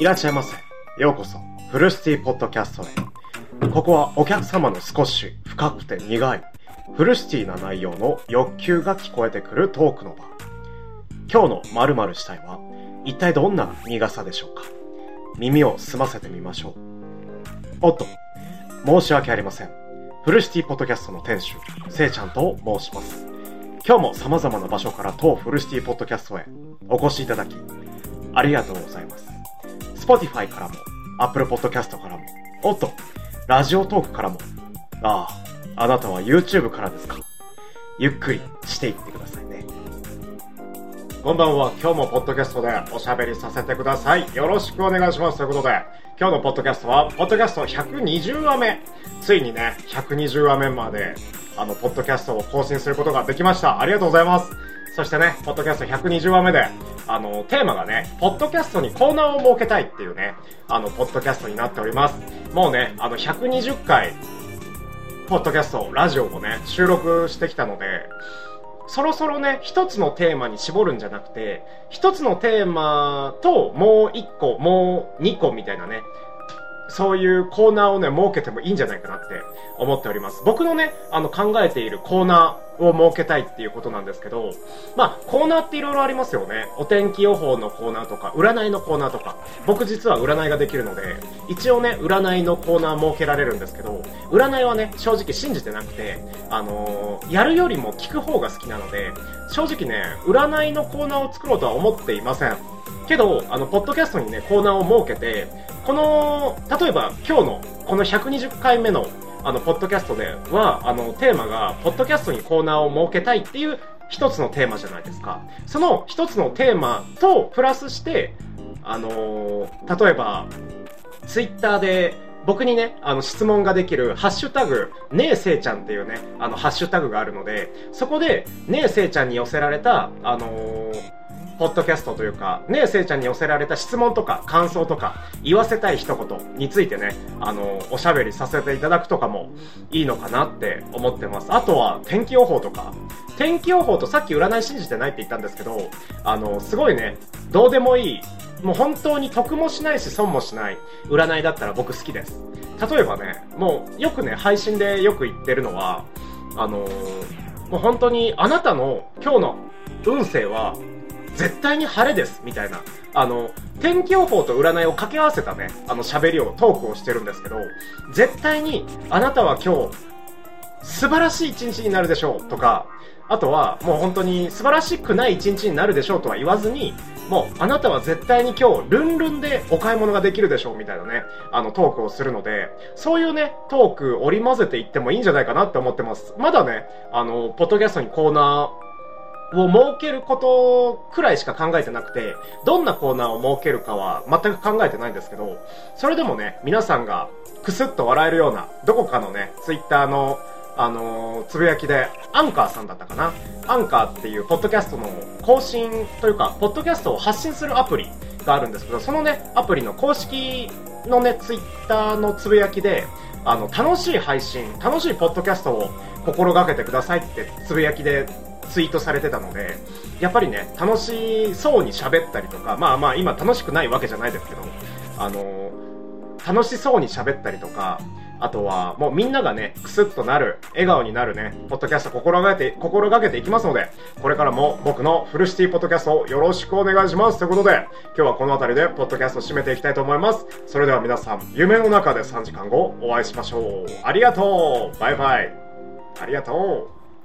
いらっしゃいませ。ようこそフルシティポッドキャストへ。ここはお客様の少し深くて苦いフルシティな内容の欲求が聞こえてくるトークの場。今日の〇〇したいは一体どんな苦さでしょうか。耳を澄ませてみましょう。おっと、申し訳ありません。フルシティポッドキャストの店主せいちゃんと申します。今日も様々な場所から当フルシティポッドキャストへお越しいただきありがとうございます。 Spotify からも Apple Podcast からも、おっと、ラジオトークからも。あなたは YouTube からですか。ゆっくりしていってくださいね。こんばんは。今日もポッドキャストでおしゃべりさせてください。よろしくお願いします。ということで、今日のポッドキャストはポッドキャスト120話目。ついにね、120話目までポッドキャストを更新することができました。ありがとうございます。そしてね、ポッドキャスト120話目でテーマがね、ポッドキャストにコーナーを設けたいっていうね、ポッドキャストになっております。もうね、120回ポッドキャスト、ラジオもね、収録してきたので、そろそろね、一つのテーマに絞るんじゃなくて、一つのテーマともう一個、もう二個みたいなね、そういうコーナーをね、設けてもいいんじゃないかなって思っております。僕のね、考えているコーナーを設けたいっていうことなんですけど、まあ、コーナーっていろいろありますよね。お天気予報のコーナーとか、占いのコーナーとか。僕実は占いができるので、一応ね、占いのコーナー設けられるんですけど、占いはね、正直信じてなくて、やるよりも聞く方が好きなので、正直ね、占いのコーナーを作ろうとは思っていません。けど、ポッドキャストにね、コーナーを設けて、例えば今日のこの120回目のポッドキャストでは、テーマがポッドキャストにコーナーを設けたいっていう一つのテーマじゃないですか。その一つのテーマとプラスして、例えばツイッターで僕にね、質問ができるハッシュタグ、ねえせいちゃんっていうね、ハッシュタグがあるので、そこでねえせいちゃんに寄せられた、ポッドキャストというか、ねえせいちゃんに寄せられた質問とか感想とか、言わせたい一言についてね、おしゃべりさせていただくとかもいいのかなって思ってます。あとは天気予報とか。天気予報と、さっき占い信じてないって言ったんですけど、すごいね、どうでもいい、もう本当に得もしないし損もしない占いだったら僕好きです。例えばね、もうよくね、配信でよく言ってるのは、もう本当にあなたの今日の運勢は絶対に晴れですみたいな、天気予報と占いを掛け合わせたね、喋りを、トークをしてるんですけど、絶対にあなたは今日素晴らしい一日になるでしょうとか、あとはもう本当に素晴らしくない一日になるでしょうとは言わずに、もうあなたは絶対に今日ルンルンでお買い物ができるでしょうみたいなね、トークをするので、そういうね、トーク織り交ぜていってもいいんじゃないかなって思ってます。まだね、ポッドキャストにコーナーを設けることくらいしか考えてなくて、どんなコーナーを設けるかは全く考えてないんですけど、それでもね、皆さんがクスッと笑えるような、どこかのね、ツイッターのつぶやきで、アンカーさんだったかな、アンカーっていうポッドキャストの更新というか、ポッドキャストを発信するアプリがあるんですけど、そのね、アプリの公式のね、ツイッターのつぶやきで、楽しい配信、楽しいポッドキャストを心がけてくださいってつぶやきでツイートされてたので、やっぱりね、楽しそうに喋ったりとか、まあ今楽しくないわけじゃないですけど、楽しそうに喋ったりとか、あとはもうみんながね、クスッとなる、笑顔になるね、ポッドキャスト心がけていきますので、これからも僕のフルシティポッドキャストをよろしくお願いします。ということで、今日はこの辺りでポッドキャストを締めていきたいと思います。それでは皆さん、夢の中で3時間後お会いしましょう。ありがとう。バイバイ。ありがとう。